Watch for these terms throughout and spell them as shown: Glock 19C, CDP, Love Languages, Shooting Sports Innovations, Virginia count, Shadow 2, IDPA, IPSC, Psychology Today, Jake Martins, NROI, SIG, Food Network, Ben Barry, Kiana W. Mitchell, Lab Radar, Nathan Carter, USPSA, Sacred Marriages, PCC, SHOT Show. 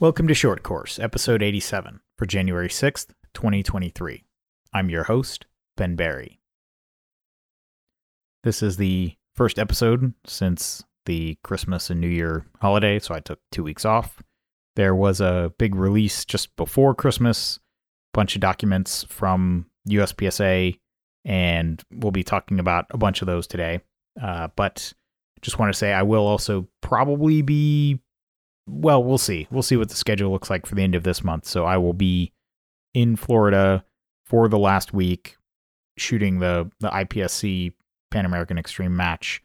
Welcome to Short Course, episode 87, for January 6th, 2023. I'm your host, Ben Barry. This is the first episode since the Christmas and New Year holiday, so I took 2 weeks off. There was a big release just before Christmas, a bunch of documents from USPSA, and we'll be talking about a bunch of those today. But just want to say I will also probably be... Well, we'll see. We'll see what the schedule looks like for the end of this month. So I will be in Florida for the last week shooting the IPSC Pan American Extreme match,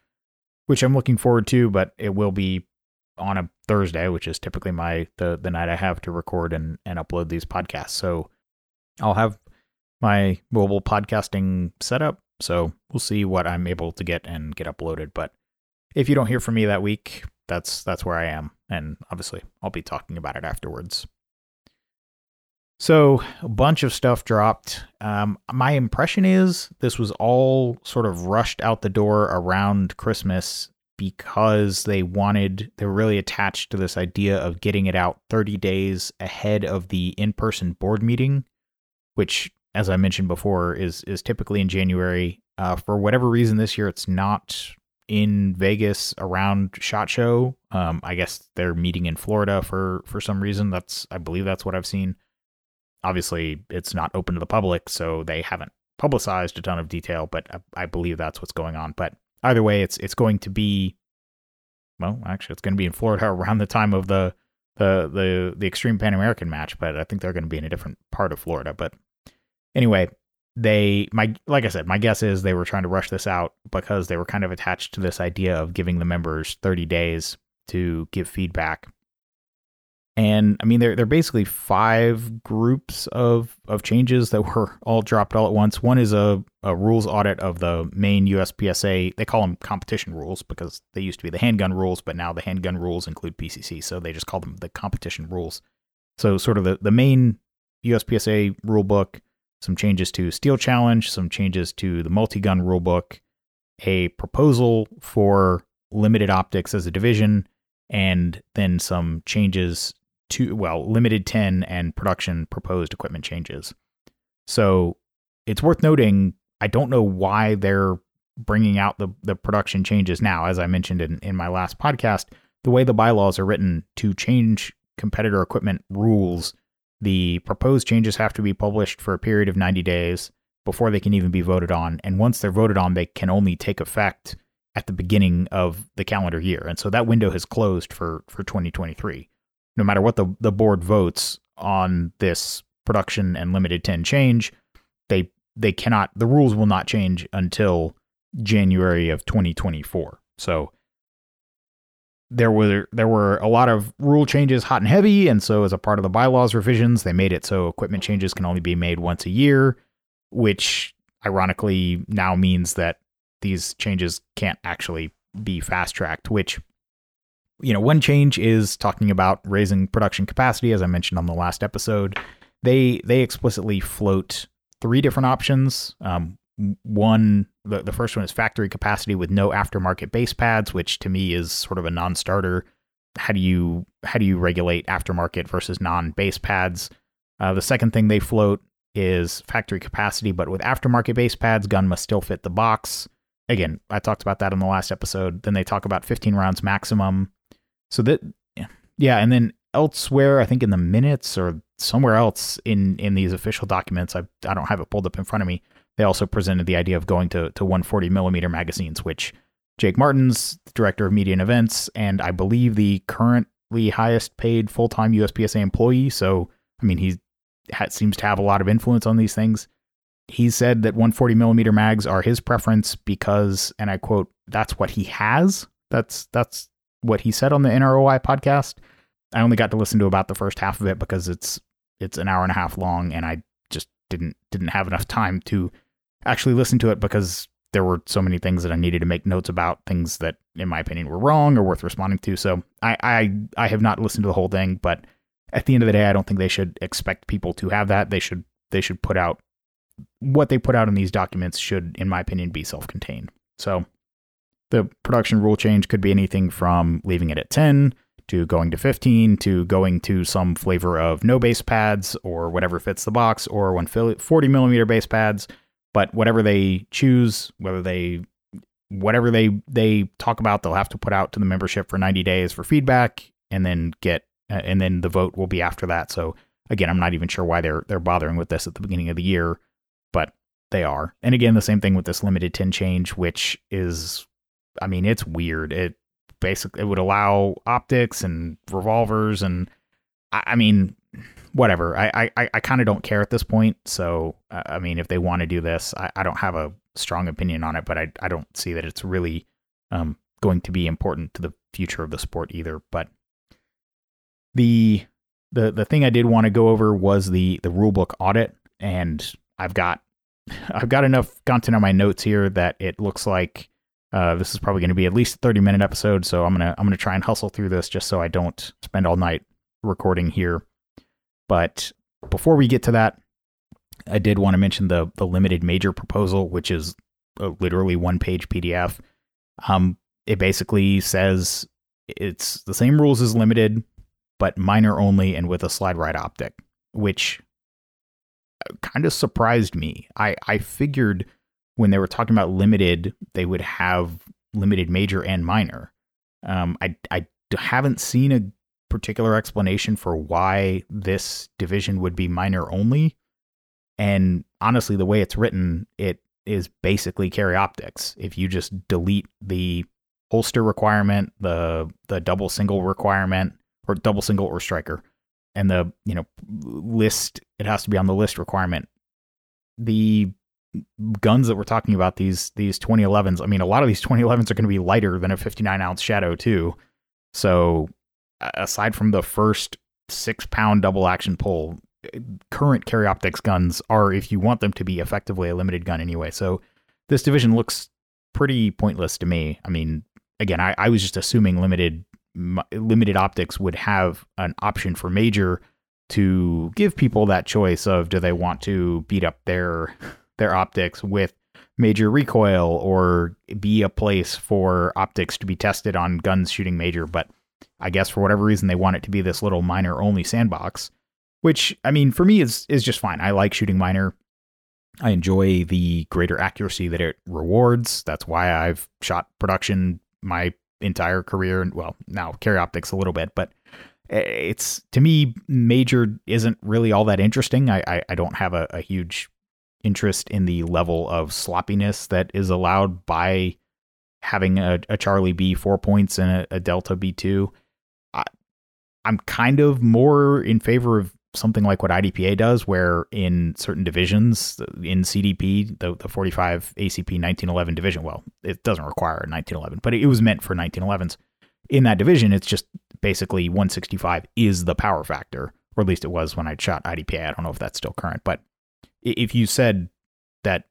which I'm looking forward to, but it will be on a Thursday, which is typically the night I have to record and upload these podcasts. So I'll have my mobile podcasting set up. So we'll see what I'm able to get uploaded. But if you don't hear from me that week, that's where I am. And obviously, I'll be talking about it afterwards. So a bunch of stuff dropped. My impression is this was all sort of rushed out the door around Christmas because they were really attached to this idea of getting it out 30 days ahead of the in-person board meeting, which, as I mentioned before, is typically in January. For whatever reason this year, it's not in Vegas around SHOT Show. I guess they're meeting in Florida for some reason. I believe that's what I've seen. Obviously, it's not open to the public, so they haven't publicized a ton of detail, but I believe that's what's going on. But either way, it's going to be, well, actually, it's going to be in Florida around the time of the Extreme Pan American match, but I think they're going to be in a different part of Florida. But anyway, my guess is they were trying to rush this out because they were kind of attached to this idea of giving the members 30 days to give feedback. And I mean, they're basically five groups of changes that were all dropped all at once. One is a rules audit of the main USPSA. They call them competition rules because they used to be the handgun rules, but now the handgun rules include PCC. So they just call them the competition rules. So sort of the main USPSA rule book, some changes to Steel Challenge, some changes to the multi-gun rulebook, a proposal for limited optics as a division, and then some changes to, well, limited 10 and production proposed equipment changes. So it's worth noting, I don't know why they're bringing out the production changes now. As I mentioned in my last podcast, the way the bylaws are written to change competitor equipment rules, the proposed changes have to be published for a period of 90 days before they can even be voted on. And once they're voted on, they can only take effect at the beginning of the calendar year. And so that window has closed for 2023. No matter what the board votes on this production and limited 10 change, they cannot, the rules will not change until January of 2024. So There were a lot of rule changes, hot and heavy, and so as a part of the bylaws revisions, they made it so equipment changes can only be made once a year, which ironically now means that these changes can't actually be fast-tracked, which, you know, one change is talking about raising production capacity, as I mentioned on the last episode. They explicitly float three different options. One, the first one is factory capacity with no aftermarket base pads, which to me is sort of a non-starter. How do you regulate aftermarket versus non-base pads? The second thing they float is factory capacity, but with aftermarket base pads, gun must still fit the box. Again, I talked about that in the last episode. Then they talk about 15 rounds maximum. So that, yeah, and then elsewhere, I think in the minutes or somewhere else in these official documents, I don't have it pulled up in front of me, they also presented the idea of going to 140 millimeter magazines, which Jake Martins, the director of media and events, and I believe the currently highest paid full-time USPSA employee. So, I mean, he seems to have a lot of influence on these things. He said that 140 millimeter mags are his preference because, and I quote, that's what he has. That's what he said on the NROI podcast. I only got to listen to about the first half of it because it's an hour and a half long and I just didn't have enough time to actually listen to it because there were so many things that I needed to make notes about, things that in my opinion were wrong or worth responding to. So I have not listened to the whole thing, but at the end of the day, I don't think they should expect people to have that. They should put out what they put out in these documents should, in my opinion, be self-contained. So the production rule change could be anything from leaving it at 10 to going to 15, to going to some flavor of no base pads or whatever fits the box, or 140 millimeter base pads. But whatever they choose, whatever they talk about, they'll have to put out to the membership for 90 days for feedback, and then and then the vote will be after that. So again, I'm not even sure why they're bothering with this at the beginning of the year, but they are. And again, the same thing with this limited 10 change, which is, I mean, it's weird. It basically, it would allow optics and revolvers and I mean, whatever. I kind of don't care at this point. So, I mean, if they want to do this, I don't have a strong opinion on it, but I don't see that it's really going to be important to the future of the sport either. But the thing I did want to go over was the rulebook audit, and I've got enough content on my notes here that it looks like this is probably going to be at least a 30-minute episode. So I'm gonna try and hustle through this just so I don't spend all night recording here. But before we get to that, I did want to mention the limited major proposal, which is a literally one-page PDF. It basically says it's the same rules as limited, but minor only and with a slide right optic, which kind of surprised me. I figured when they were talking about limited, they would have limited major and minor. I haven't seen a particular explanation for why this division would be minor only. And honestly, the way it's written, it is basically carry optics. If you just delete the holster requirement, the double single requirement, or double single or striker, and the, you know, list, it has to be on the list requirement. The guns that we're talking about, these 2011s, I mean, a lot of these 2011s are going to be lighter than a 59 ounce Shadow 2. So aside from the first 6-pound double action pull, current carry optics guns are, if you want them to be, effectively a limited gun anyway. So this division looks pretty pointless to me. I mean, again, I was just assuming limited optics would have an option for major to give people that choice of, do they want to beat up their optics with major recoil or be a place for optics to be tested on guns shooting major. But I guess for whatever reason, they want it to be this little minor only sandbox, which, I mean, for me is just fine. I like shooting minor. I enjoy the greater accuracy that it rewards. That's why I've shot production my entire career. And well, now carry optics a little bit, but it's, to me, major isn't really all that interesting. I don't have a huge interest in the level of sloppiness that is allowed by having a Charlie B 4 points and a Delta B2. I'm kind of more in favor of something like what IDPA does, where in certain divisions, in CDP, the 45 ACP 1911 division, well, it doesn't require a 1911, but it was meant for 1911s. In that division, it's just basically 165 is the power factor, or at least it was when I shot IDPA. I don't know if that's still current, but if you said that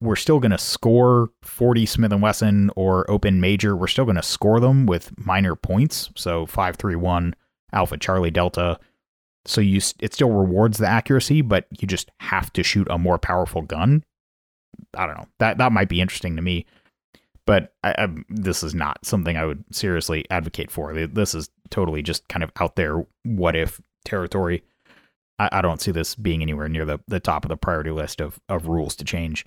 we're still going to score 40 Smith & Wesson or open major, we're still going to score them with minor points, so 531 Alpha Charlie Delta. So it still rewards the accuracy, but you just have to shoot a more powerful gun. I don't know. That might be interesting to me, but this is not something I would seriously advocate for. This is totally just kind of out there what if territory. I don't see this being anywhere near the top of the priority list of rules to change.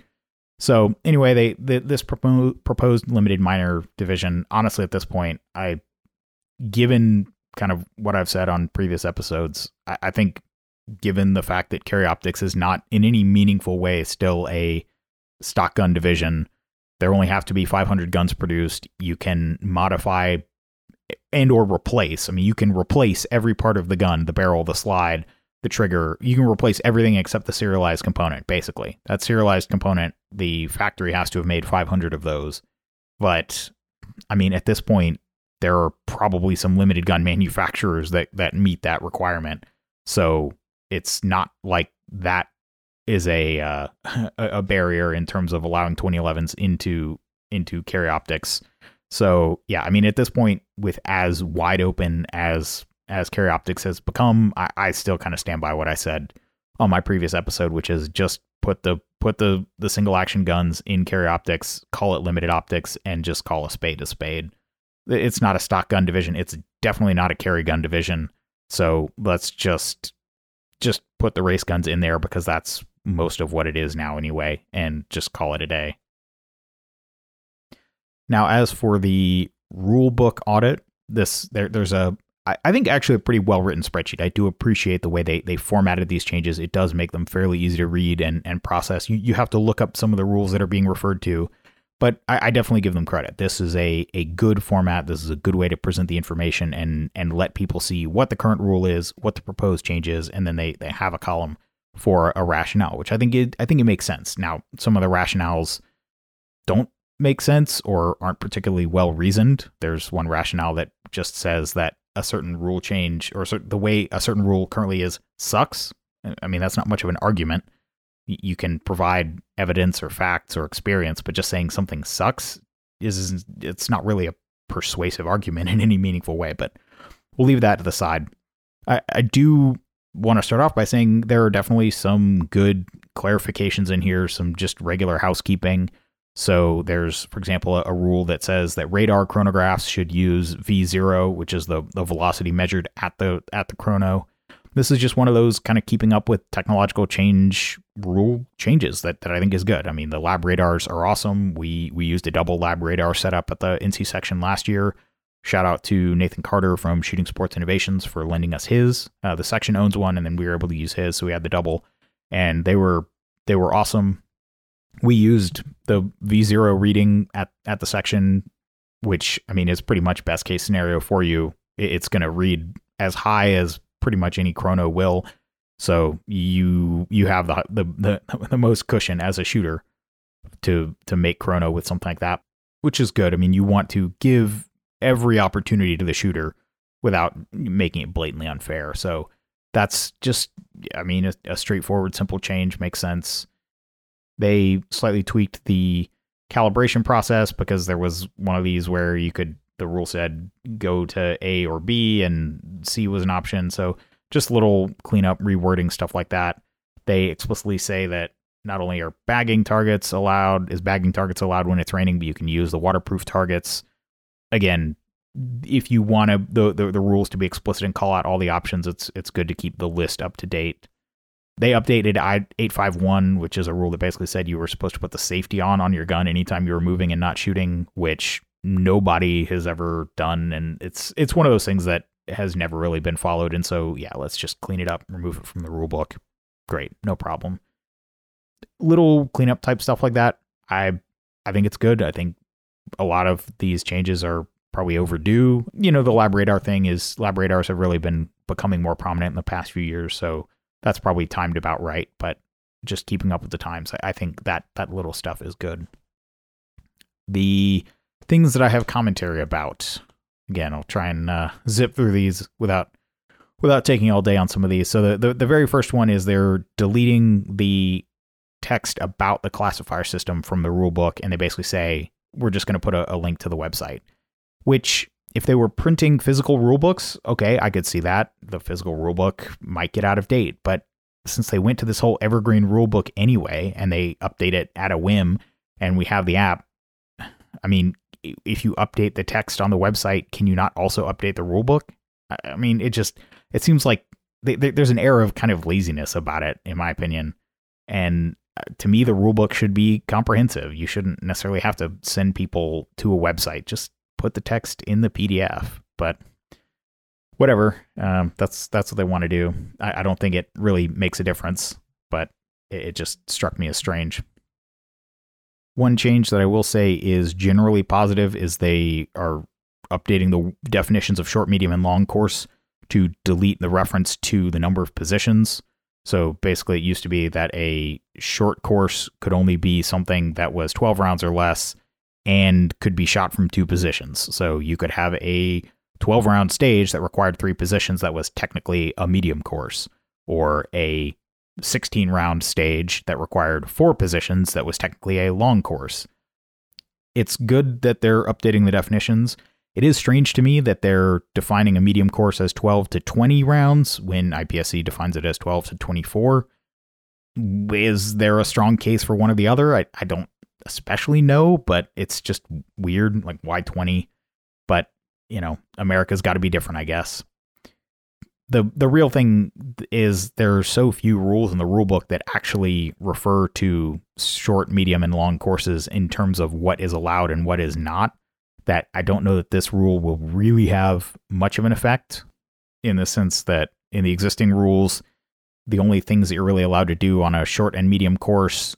So anyway, this proposed limited minor division, honestly, at this point, given kind of what I've said on previous episodes, I think given the fact that carry optics is not in any meaningful way still a stock gun division, there only have to be 500 guns produced. You can modify and or replace. I mean, you can replace every part of the gun, the barrel, the slide, the trigger. You can replace everything except the serialized component, basically. That serialized component, the factory has to have made 500 of those. But I mean, at this point, there are probably some limited gun manufacturers that meet that requirement. So it's not like that is a barrier in terms of allowing 2011s into carry optics. So yeah, I mean, at this point, with as wide open as carry optics has become, I still kind of stand by what I said on my previous episode, which is just put the single action guns in carry optics, call it limited optics, and just call a spade a spade. it's not a stock gun division. It's definitely not a carry gun division. So let's just put the race guns in there because that's most of what it is now anyway, and just call it a day. Now, as for the rule book audit, there's think actually a pretty well-written spreadsheet. I do appreciate the way they formatted these changes. It does make them fairly easy to read and process. You have to look up some of the rules that are being referred to, but I definitely give them credit. This is a good format. This is a good way to present the information and let people see what the current rule is, what the proposed change is, and then they have a column for a rationale, which I think it makes sense. Now, some of the rationales don't make sense or aren't particularly well reasoned. There's one rationale that just says that a certain rule change or the way a certain rule currently is sucks. I mean, that's not much of an argument. You can provide evidence or facts or experience, but just saying something sucks it's not really a persuasive argument in any meaningful way, but we'll leave that to the side. I do want to start off by saying there are definitely some good clarifications in here, some just regular housekeeping. So there's, for example, a rule that says that radar chronographs should use V0, which is the velocity measured at the chrono. This is just one of those kind of keeping up with technological change rule changes that I think is good. I mean, the lab radars are awesome. We used a double lab radar setup at the NC section last year. Shout out to Nathan Carter from Shooting Sports Innovations for lending us his. The section owns one, and then we were able to use his, so we had the double, and they were awesome. We used the V0 reading at the section, which, I mean, is pretty much best case scenario for you. It's going to read as high as pretty much any chrono will. So you have the most cushion as a shooter to make chrono with something like that, which is good. I mean, you want to give every opportunity to the shooter without making it blatantly unfair. So that's just, I mean, a straightforward, simple change, makes sense. They slightly tweaked the calibration process because there was one of these where the rule said go to A or B, and C was an option. So just little cleanup, rewording, stuff like that. They explicitly say that not only are bagging targets allowed when it's raining, but you can use the waterproof targets. Again, if you want the rules to be explicit and call out all the options, it's good to keep the list up to date. They updated 851, which is a rule that basically said you were supposed to put the safety on your gun anytime you were moving and not shooting, which nobody has ever done. And it's one of those things that has never really been followed. And so, yeah, let's just clean it up, remove it from the rule book. Great, no problem. Little cleanup type stuff like that. I think it's good. I think a lot of these changes are probably overdue. You know, the lab radar thing is lab radars have really been becoming more prominent in the past few years. So that's probably timed about right, but just keeping up with the times, I think that little stuff is good. The things that I have commentary about, again, I'll try and zip through these without taking all day on some of these. So the very first one is they're deleting the text about the classifier system from the rule book, and they basically say we're just going to put a link to the website, which, if they were printing physical rule books, okay, I could see that. The physical rule book might get out of date, but since they went to this whole evergreen rule book anyway, and they update it at a whim, and we have the app, I mean, if you update the text on the website, can you not also update the rule book? I mean, it seems like there's an air of kind of laziness about it, in my opinion. And to me, the rule book should be comprehensive. You shouldn't necessarily have to send people to a website. Just put the text in the PDF, but whatever. That's what they want to do. I don't think it really makes a difference, but it just struck me as strange. One change that I will say is generally positive is they are updating the definitions of short, medium, and long course to delete the reference to the number of positions. So basically, it used to be that a short course could only be something that was 12 rounds or less and could be shot from two positions. So you could have a 12-round stage that required three positions that was technically a medium course, or a 16-round stage that required four positions that was technically a long course. It's good that they're updating the definitions. It is strange to me that they're defining a medium course as 12 to 20 rounds when IPSC defines it as 12 to 24. Is there a strong case for one or the other? I don't especially know, but it's just weird, like why 20? But you know, America's got to be different, I guess. The real thing is there are so few rules in the rule book that actually refer to short, medium, and long courses in terms of what is allowed and what is not, that I don't know that this rule will really have much of an effect, in the sense that in the existing rules, the only things that you're really allowed to do on a short and medium course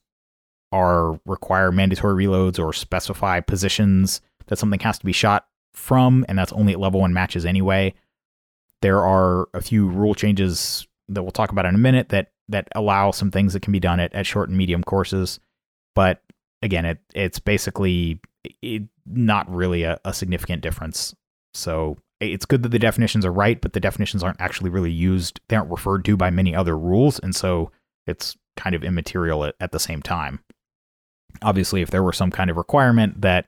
are require mandatory reloads or specify positions that something has to be shot from, and that's only at level 1 matches anyway. There are a few rule changes that we'll talk about in a minute that allow some things that can be done at short and medium courses. But again, it's basically not really a significant difference. So it's good that the definitions are right, but the definitions aren't actually really used. They aren't referred to by many other rules. And so it's kind of immaterial at the same time. Obviously, if there were some kind of requirement that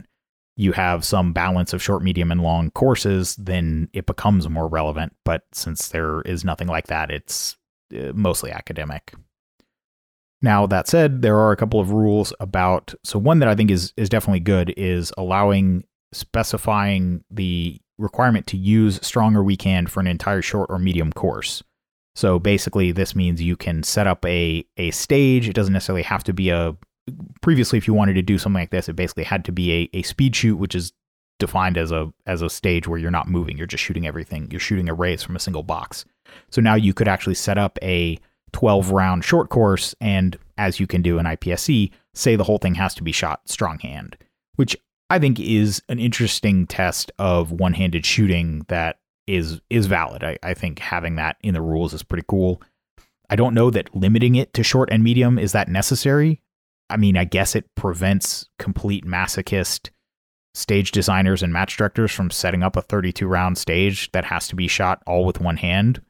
you have some balance of short, medium, and long courses, then it becomes more relevant. But since there is nothing like that, it's mostly academic. Now, that said, there are a couple of rules about, so one that I think is definitely good is specifying the requirement to use strong or weak hand for an entire short or medium course. So basically this means you can set up a stage. It doesn't necessarily have to be previously, if you wanted to do something like this, it basically had to be a speed shoot, which is defined as a stage where you're not moving. You're just shooting everything. You're shooting arrays from a single box. So now you could actually set up a 12-round short course, and as you can do in IPSC, say the whole thing has to be shot strong hand, which I think is an interesting test of one-handed shooting that is valid. I think having that in the rules is pretty cool. I don't know that limiting it to short and medium is that necessary. I mean, I guess it prevents complete masochist stage designers and match directors from setting up a 32-round stage that has to be shot all with one hand.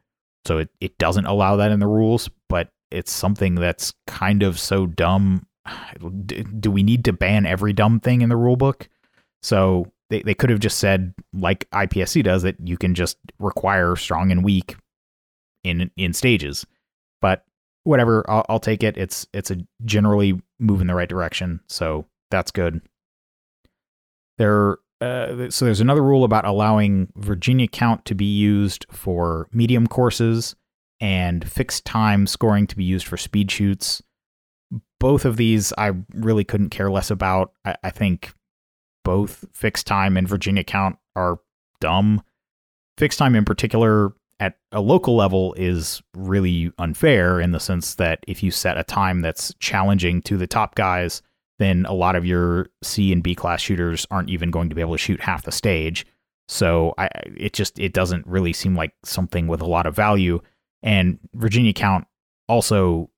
So it doesn't allow that in the rules, but it's something that's kind of so dumb. Do we need to ban every dumb thing in the rule book? So they could have just said, like IPSC does, that you can just require strong and weak in stages. But whatever, I'll take it. It's a generally move in the right direction, so that's good. So there's another rule about allowing Virginia count to be used for medium courses and fixed time scoring to be used for speed shoots. Both of these I really couldn't care less about. I think both fixed time and Virginia count are dumb. Fixed time in particular at a local level is really unfair, in the sense that if you set a time that's challenging to the top guys, then a lot of your C and B class shooters aren't even going to be able to shoot half the stage. So it doesn't really seem like something with a lot of value. And Virginia count also,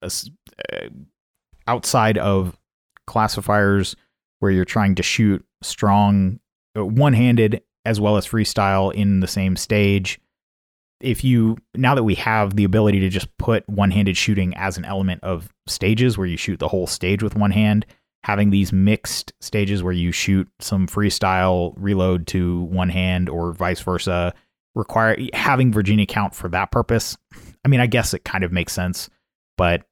outside of classifiers where you're trying to shoot strong, one-handed, as well as freestyle in the same stage, now that we have the ability to just put one-handed shooting as an element of stages where you shoot the whole stage with one hand, having these mixed stages where you shoot some freestyle reload to one hand or vice versa, having Virginia count for that purpose. I mean, I guess it kind of makes sense, but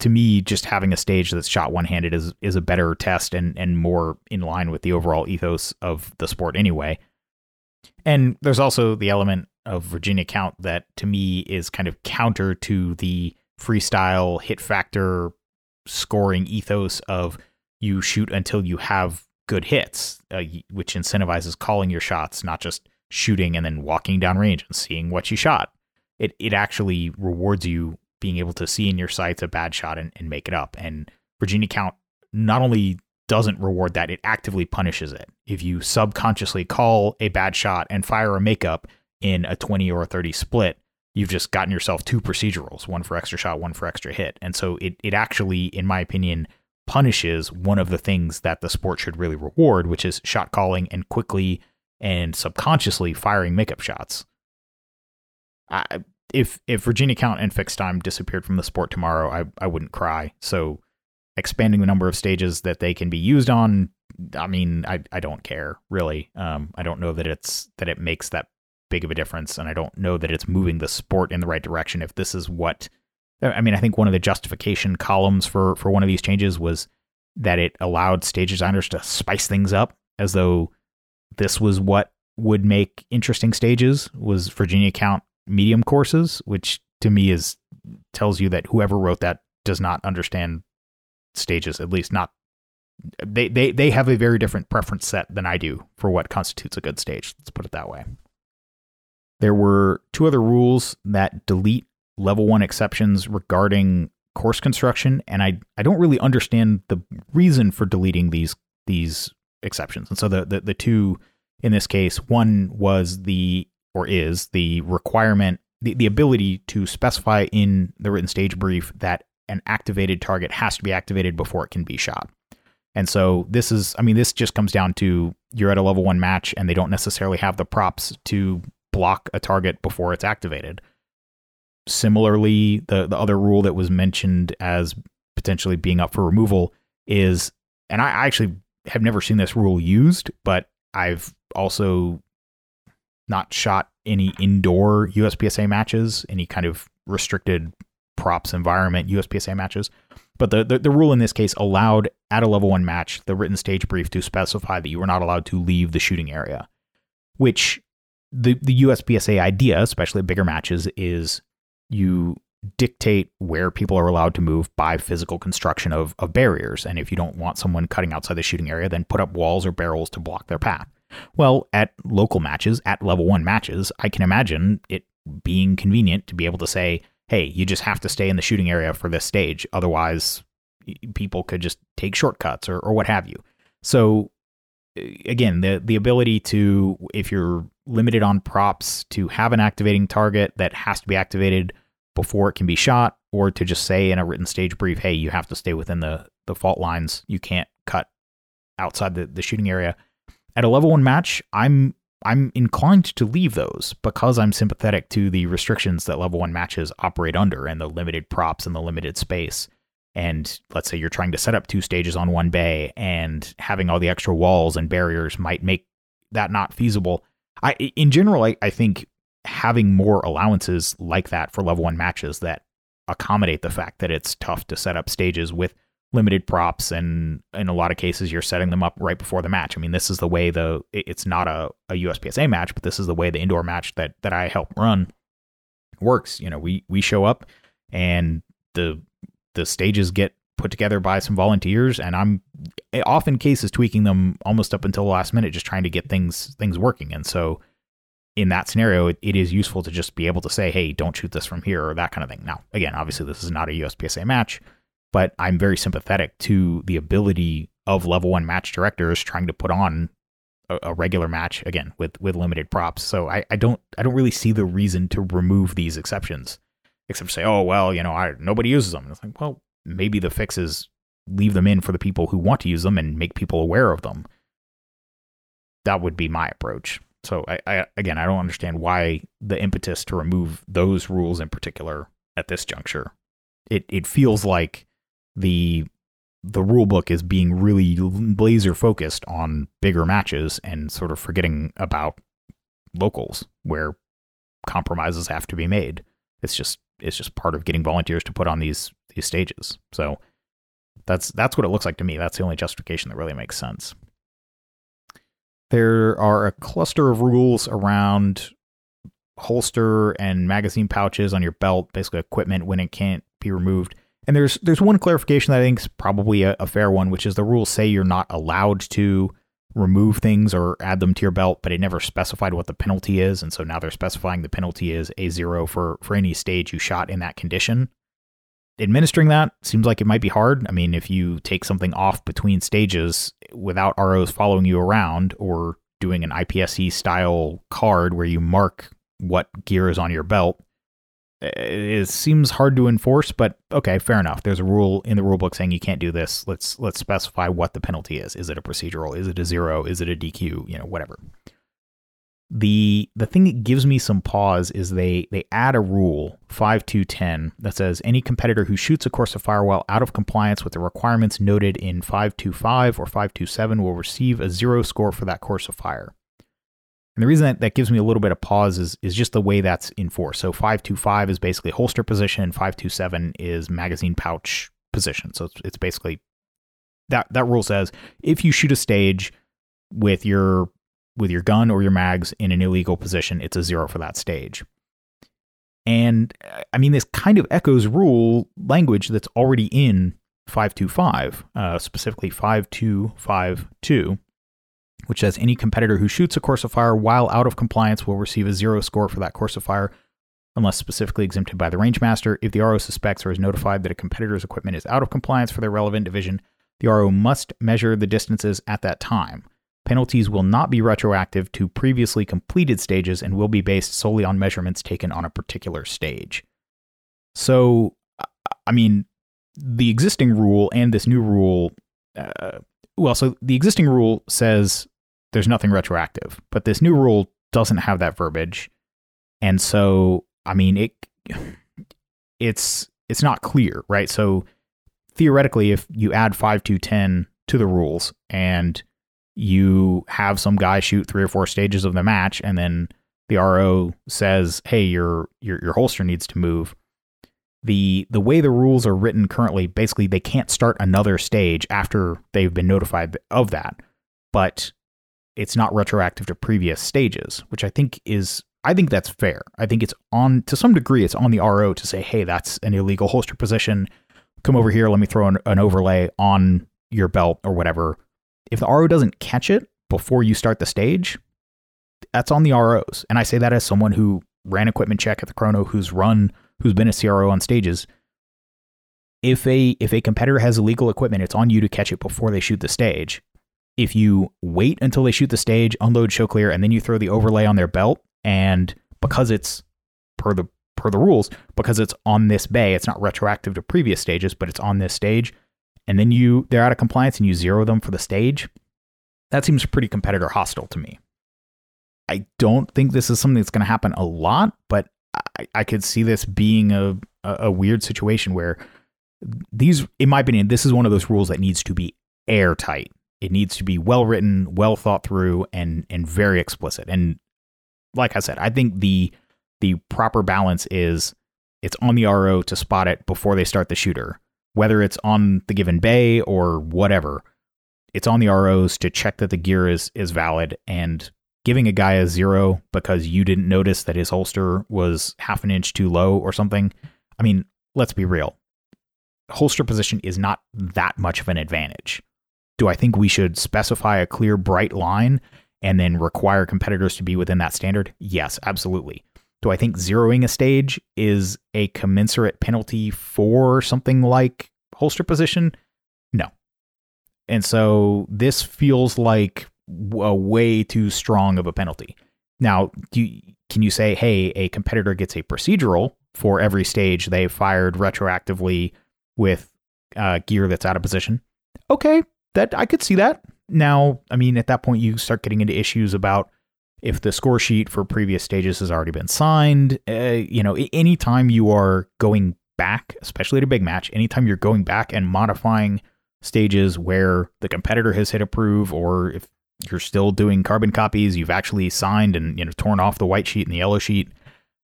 to me, just having a stage that's shot one-handed is a better test and more in line with the overall ethos of the sport anyway. And there's also the element of Virginia count that to me is kind of counter to the freestyle hit factor scoring ethos of you shoot until you have good hits, which incentivizes calling your shots, not just shooting and then walking down range and seeing what you shot. It actually rewards you being able to see in your sights a bad shot and make it up. And Virginia count not only doesn't reward that, it actively punishes it. If you subconsciously call a bad shot and fire a makeup in a 20 or a 30 split, you've just gotten yourself two procedurals, one for extra shot, one for extra hit. And so it actually, in my opinion, punishes one of the things that the sport should really reward, which is shot calling and quickly and subconsciously firing makeup shots. If Virginia count and fixed time disappeared from the sport tomorrow, I wouldn't cry. So expanding the number of stages that they can be used on, I mean, I don't care really. I don't know that it makes that big of a difference, and I don't know that it's moving the sport in the right direction. If this is what, I mean, I think one of the justification columns for one of these changes was that it allowed stage designers to spice things up, as though this was what would make interesting stages was Virginia count medium courses, which to me tells you that whoever wrote that does not understand stages, at least not. They have a very different preference set than I do for what constitutes a good stage. Let's put it that way. There were two other rules that delete level one exceptions regarding course construction. And I don't really understand the reason for deleting these exceptions. And so the two in this case, one was the requirement, the ability to specify in the written stage brief that an activated target has to be activated before it can be shot. And so this just comes down to you're at a level one match and they don't necessarily have the props to block a target before it's activated. Similarly, the other rule that was mentioned as potentially being up for removal is, and I actually have never seen this rule used, but I've also not shot any indoor USPSA matches, any kind of restricted props environment USPSA matches. But the rule in this case allowed at a level one match, the written stage brief to specify that you were not allowed to leave the shooting area, which the USPSA idea, especially at bigger matches, is you dictate where people are allowed to move by physical construction of barriers. And if you don't want someone cutting outside the shooting area, then put up walls or barrels to block their path. Well, at local matches, at level one matches, I can imagine it being convenient to be able to say, hey, you just have to stay in the shooting area for this stage. Otherwise, people could just take shortcuts or what have you. So again, the ability to, if you're limited on props, to have an activating target that has to be activated before it can be shot, or to just say in a written stage brief, hey, you have to stay within the fault lines. You can't cut outside the shooting area. At a level one match, I'm inclined to leave those because I'm sympathetic to the restrictions that level one matches operate under and the limited props and the limited space. And let's say you're trying to set up two stages on one bay, and having all the extra walls and barriers might make that not feasible. In general, I think having more allowances like that for level one matches that accommodate the fact that it's tough to set up stages with limited props, and in a lot of cases you're setting them up right before the match. I mean, this is the way it's not a USPSA match, but this is the way the indoor match that I help run works. You know, we show up and the stages get put together by some volunteers, and I'm often cases tweaking them almost up until the last minute, just trying to get things working. And so in that scenario, it is useful to just be able to say, hey, don't shoot this from here, or that kind of thing. Now, again, obviously this is not a USPSA match, but I'm very sympathetic to the ability of level one match directors trying to put on a regular match, again, with limited props. So I don't really see the reason to remove these exceptions, except to say, oh, well, you know, nobody uses them. And it's like, well, maybe the fix is leave them in for the people who want to use them and make people aware of them. That would be my approach. So I don't understand why the impetus to remove those rules in particular at this juncture. It feels like the rule book is being really laser focused on bigger matches and sort of forgetting about locals where compromises have to be made. It's just part of getting volunteers to put on these stages. So that's what it looks like to me. That's the only justification that really makes sense. There are a cluster of rules around holster and magazine pouches on your belt, basically equipment when it can't be removed. And there's one clarification that I think is probably a fair one, which is the rules say you're not allowed to remove things or add them to your belt, but it never specified what the penalty is. And so now they're specifying the penalty is A0 for any stage you shot in that condition. Administering that seems like it might be hard. I mean, if you take something off between stages without ROs following you around, or doing an IPSC style card where you mark what gear is on your belt, it seems hard to enforce, but okay, fair enough. There's a rule in the rule book saying you can't do this. Let's specify what the penalty is. Is it a procedural? Is it a zero? Is it a DQ? You know, whatever. The thing that gives me some pause is they add a rule 5.2.10 that says any competitor who shoots a course of fire while out of compliance with the requirements noted in 5.2.5 or 5.2.7 will receive a 0 score for that course of fire. And the reason that gives me a little bit of pause is just the way that's enforced. So 5.2.5 is basically holster position, and 5.2.7 is magazine pouch position. So it's basically that rule says if you shoot a stage with your with your gun or your mags in an illegal position, it's a 0 for that stage. And I mean, this kind of echoes rule language that's already in 525, specifically 5252, which says any competitor who shoots a course of fire while out of compliance will receive a 0 score for that course of fire, unless specifically exempted by the rangemaster. If the RO suspects or is notified that a competitor's equipment is out of compliance for their relevant division, the RO must measure the distances at that time. Penalties will not be retroactive to previously completed stages and will be based solely on measurements taken on a particular stage. So, I mean, the existing rule and this new rule, so the existing rule says there's nothing retroactive, but this new rule doesn't have that verbiage. And so, I mean, it's not clear, right? So theoretically, if you add 5.2.10 to the rules and you have some guy shoot 3 or 4 stages of the match, and then the RO says, hey, your holster needs to move. The way the rules are written currently, basically they can't start another stage after they've been notified of that, but it's not retroactive to previous stages, which I think that's fair. I think it's on, to some degree, it's on the RO to say, hey, that's an illegal holster position. Come over here. Let me throw an overlay on your belt or whatever. If the RO doesn't catch it before you start the stage, that's on the ROs. And I say that as someone who ran equipment check at the Chrono, who's been a CRO on stages. If a competitor has illegal equipment, it's on you to catch it before they shoot the stage. If you wait until they shoot the stage, unload, show clear, and then you throw the overlay on their belt, and because it's per the rules, because it's on this bay, it's not retroactive to previous stages, but it's on this stage, and then they're out of compliance and you 0 them for the stage, that seems pretty competitor hostile to me. I don't think this is something that's going to happen a lot, but I could see this being a weird situation where these, in my opinion, this is one of those rules that needs to be airtight. It needs to be well written, well thought through, and very explicit. And like I said, I think the proper balance is it's on the RO to spot it before they start the shooter. Whether it's on the given bay or whatever, it's on the ROs to check that the gear is valid, and giving a guy a 0 because you didn't notice that his holster was half an inch too low or something. I mean, let's be real. Holster position is not that much of an advantage. Do I think we should specify a clear, bright line and then require competitors to be within that standard? Yes, absolutely. Do I think 0ing a stage is a commensurate penalty for something like holster position? No. And so this feels like a way too strong of a penalty. Now, can you say, hey, a competitor gets a procedural for every stage they fired retroactively with gear that's out of position? Okay, that I could see that. Now, I mean, at that point, you start getting into issues about if the score sheet for previous stages has already been signed. Anytime you are going back, especially at a big match, anytime you're going back and modifying stages where the competitor has hit approve, or if you're still doing carbon copies, you've actually signed and torn off the white sheet and the yellow sheet.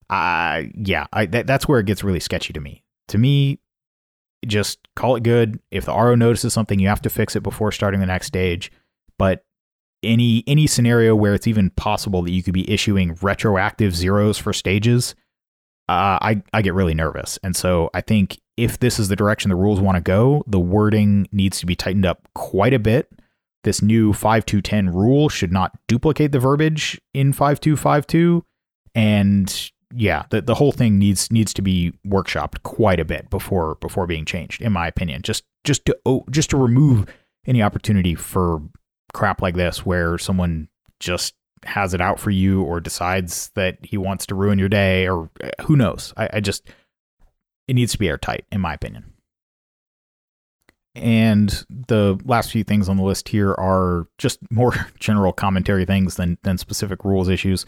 That's where it gets really sketchy to me. To me, just call it good. If the RO notices something, you have to fix it before starting the next stage. But any scenario where it's even possible that you could be issuing retroactive 0s for stages, I get really nervous. And so I think if this is the direction the rules want to go, the wording needs to be tightened up quite a bit. This new 5.2.10 rule should not duplicate the verbiage in 5.2.5.2. And yeah, the whole thing needs to be workshopped quite a bit before being changed, in my opinion, just to remove any opportunity for crap like this where someone just has it out for you or decides that he wants to ruin your day, or who knows. It needs to be airtight, in my opinion. And the last few things on the list here are just more general commentary things than specific rules issues.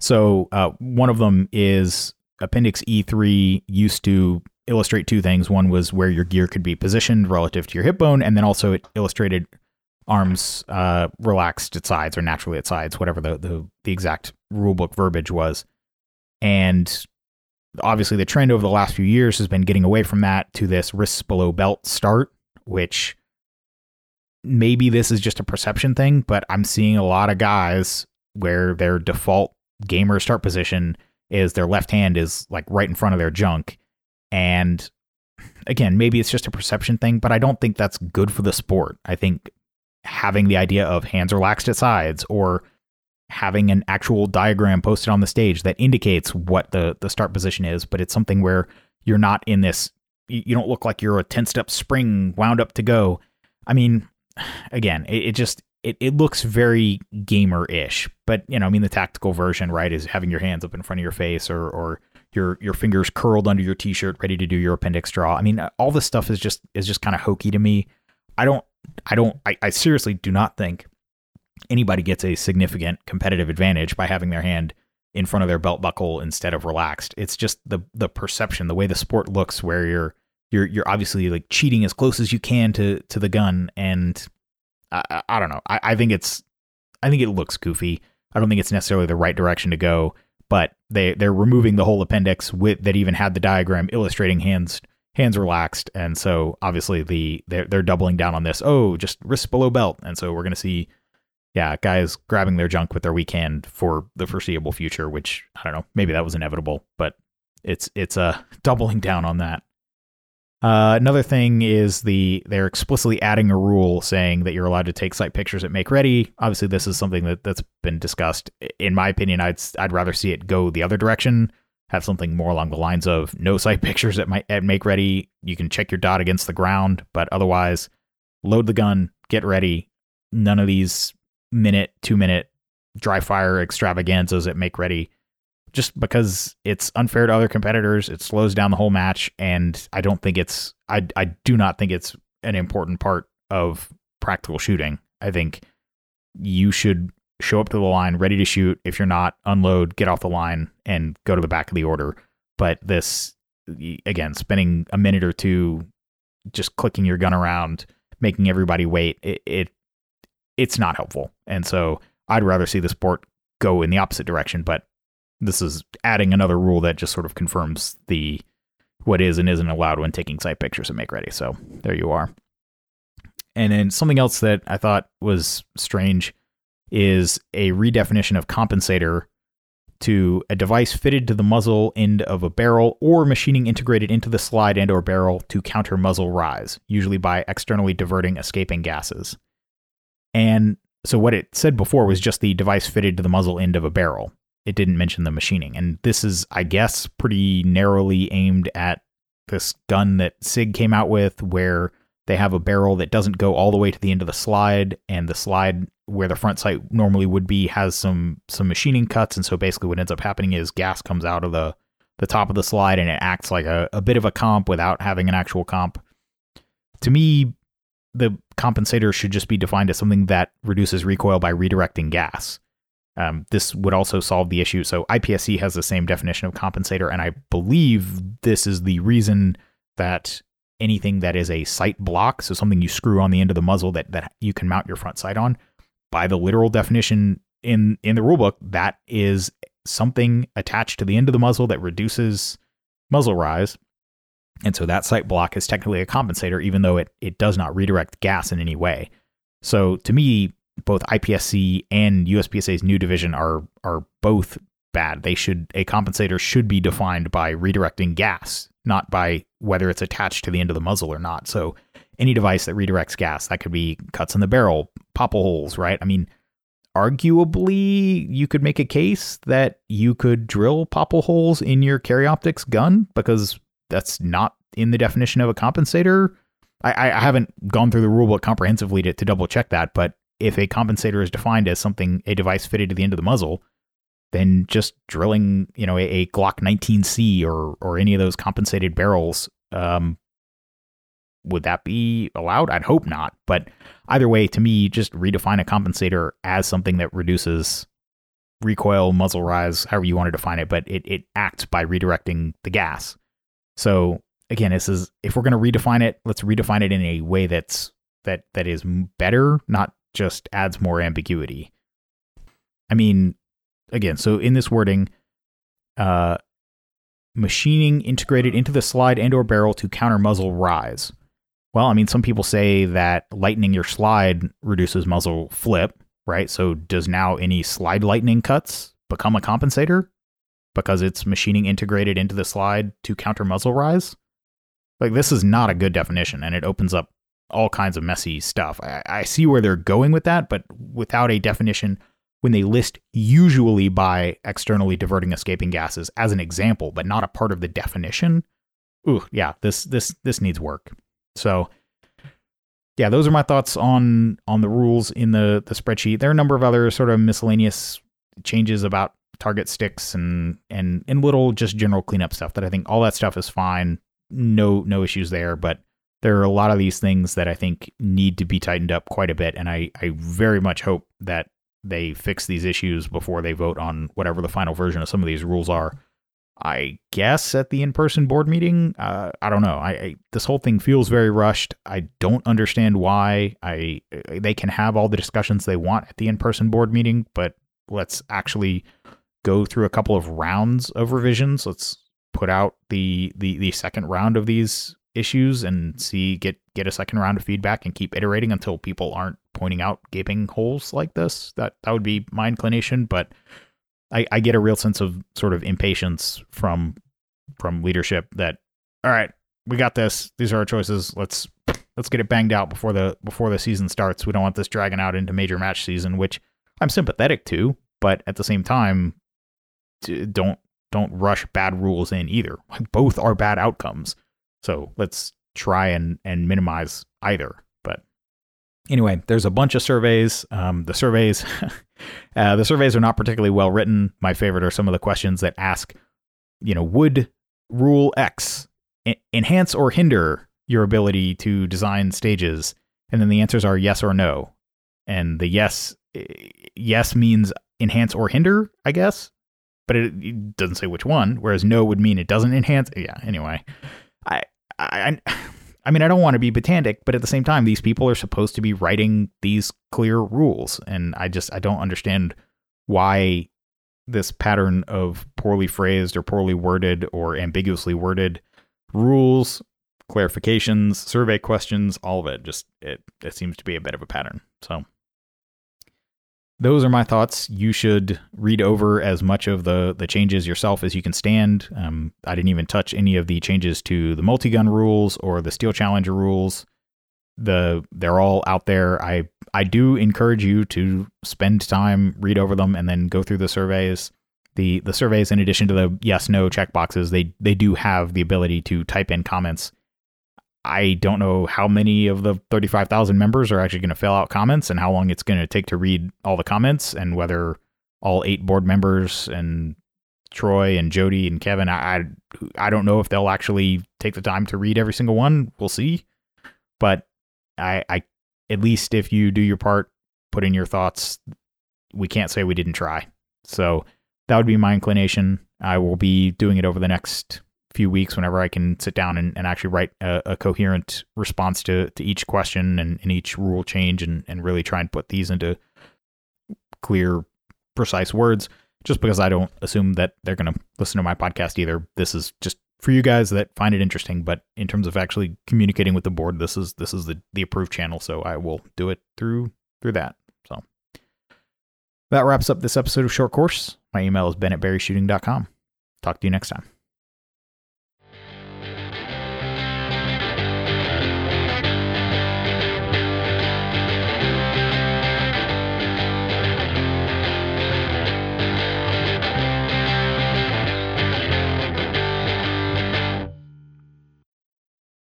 So one of them is Appendix E3 used to illustrate 2 things. One was where your gear could be positioned relative to your hip bone, and then also it illustrated arms relaxed at sides or naturally at sides, whatever the exact rulebook verbiage was. And obviously the trend over the last few years has been getting away from that to this wrists below belt start, which maybe this is just a perception thing, but I'm seeing a lot of guys where their default gamer start position is their left hand is like right in front of their junk. And again, maybe it's just a perception thing, but I don't think that's good for the sport. I think having the idea of hands relaxed at sides or having an actual diagram posted on the stage that indicates what the start position is, but it's something where you're not in this, you don't look like you're a 10-step spring wound up to go. I mean, again, it looks very gamer-ish, but you know, I mean, the tactical version, right, is having your hands up in front of your face or your fingers curled under your t-shirt, ready to do your appendix draw. I mean, all this stuff is just kind of hokey to me. I seriously do not think anybody gets a significant competitive advantage by having their hand in front of their belt buckle instead of relaxed. It's just the perception, the way the sport looks, where you're obviously like cheating as close as you can to the gun. And I don't know. I think it looks goofy. I don't think it's necessarily the right direction to go, but they're removing the whole appendix that even had the diagram illustrating hands relaxed. And so obviously they're doubling down on this. Oh, just wrists below belt. And so we're going to see, yeah, guys grabbing their junk with their weak hand for the foreseeable future, which, I don't know, maybe that was inevitable, but it's doubling down on that. Another thing is they're explicitly adding a rule saying that you're allowed to take sight pictures at make ready. Obviously, this is something that's been discussed. In my opinion, I'd rather see it go the other direction, have something more along the lines of no sight pictures at make ready. You can check your dot against the ground, but otherwise, load the gun, get ready. None of these 2 minute dry fire extravaganzas at make ready, just because it's unfair to other competitors. It slows down the whole match, and I don't think I do not think it's an important part of practical shooting. I think you should show up to the line ready to shoot. If you're not, unload, get off the line, and go to the back of the order. But this, again, spending a minute or two just clicking your gun around, making everybody wait, it's not helpful. And so I'd rather see the sport go in the opposite direction, but this is adding another rule that just sort of confirms what is and isn't allowed when taking sight pictures at make ready. So there you are. And then something else that I thought was strange is a redefinition of compensator to a device fitted to the muzzle end of a barrel or machining integrated into the slide and or barrel to counter muzzle rise, usually by externally diverting escaping gases. And so what it said before was just the device fitted to the muzzle end of a barrel. It didn't mention the machining. And this is, I guess, pretty narrowly aimed at this gun that SIG came out with, where they have a barrel that doesn't go all the way to the end of the slide, and the slide where the front sight normally would be has some machining cuts. And so basically what ends up happening is gas comes out of the top of the slide, and it acts like a bit of a comp without having an actual comp. To me, the compensator should just be defined as something that reduces recoil by redirecting gas. This would also solve the issue. So IPSC has the same definition of compensator, and I believe this is the reason that anything that is a sight block, so something you screw on the end of the muzzle that you can mount your front sight on, by the literal definition in the rulebook, that is something attached to the end of the muzzle that reduces muzzle rise. And so that sight block is technically a compensator, even though it does not redirect gas in any way. So to me, both IPSC and USPSA's new division are both bad. A compensator should be defined by redirecting gas, not by whether it's attached to the end of the muzzle or not. So any device that redirects gas, that could be cuts in the barrel, popple holes, right? I mean, arguably, you could make a case that you could drill popple holes in your carry optics gun, because that's not in the definition of a compensator. I haven't gone through the rulebook comprehensively to double check that, but if a compensator is defined as a device fitted to the end of the muzzle, then just drilling, you know, a Glock 19C or any of those compensated barrels, would that be allowed? I'd hope not. But either way, to me, just redefine a compensator as something that reduces recoil, muzzle rise, however you want to define it, but it acts by redirecting the gas. So again, this is, if we're going to redefine it, let's redefine it in a way that is better, not just adds more ambiguity. I mean, again, so in this wording, machining integrated into the slide and or barrel to counter muzzle rise. Well, I mean, some people say that lightening your slide reduces muzzle flip. right? So does now any slide lightning cuts become a compensator because it's machining integrated into the slide to counter muzzle rise? Like, this is not a good definition, and it opens up all kinds of messy stuff. I see where they're going with that, but without a definition, when they list usually by externally diverting escaping gases as an example, but not a part of the definition. Ooh, yeah, this needs work. So yeah, those are my thoughts on the rules in the spreadsheet. There are a number of other sort of miscellaneous changes about target sticks and little just general cleanup stuff that I think all that stuff is fine. No issues there, but there are a lot of these things that I think need to be tightened up quite a bit, and I very much hope that they fix these issues before they vote on whatever the final version of some of these rules are. I guess at the in-person board meeting, I don't know. I this whole thing feels very rushed. I don't understand why. They can have all the discussions they want at the in-person board meeting, but let's actually go through a couple of rounds of revisions. Let's put out the second round of these issues and see get a second round of feedback and keep iterating until people aren't pointing out gaping holes like this. That would be my inclination, but I get a real sense of sort of impatience from leadership that, all right, we got this. These are our choices. Let's get it banged out before the season starts. We don't want this dragging out into major match season, which I'm sympathetic to, but at the same time, don't rush bad rules in either. Like, both are bad outcomes. So let's try and minimize either. But anyway, there's a bunch of surveys. The surveys are not particularly well written. My favorite are some of the questions that ask, would rule X enhance or hinder your ability to design stages? And then the answers are yes or no. And the yes means enhance or hinder, I guess, but it doesn't say which one, whereas no would mean it doesn't enhance. Yeah, anyway. I mean, I don't want to be pedantic, but at the same time, these people are supposed to be writing these clear rules. And I don't understand why this pattern of poorly phrased or poorly worded or ambiguously worded rules, clarifications, survey questions, all of it. Just it seems to be a bit of a pattern. So those are my thoughts. You should read over as much of the changes yourself as you can stand. I didn't even touch any of the changes to the multi-gun rules or the Steel Challenger rules. They're all out there. I do encourage you to spend time, read over them, and then go through the surveys. The surveys, in addition to the yes/no checkboxes, they do have the ability to type in comments. I don't know how many of the 35,000 members are actually going to fill out comments and how long it's going to take to read all the comments and whether all 8 board members and Troy and Jody and Kevin, I don't know if they'll actually take the time to read every single one. We'll see. But I at least if you do your part, put in your thoughts, we can't say we didn't try. So that would be my inclination. I will be doing it over the next few weeks whenever I can sit down and actually write a coherent response to each question and each rule change and really try and put these into clear, precise words, just because I don't assume that they're going to listen to my podcast either. This is just for you guys that find it interesting, but in terms of actually communicating with the board, this is the approved channel. So I will do it through that. So that wraps up this episode of Short Course. My email is ben@barryshooting.com. Talk to you next time.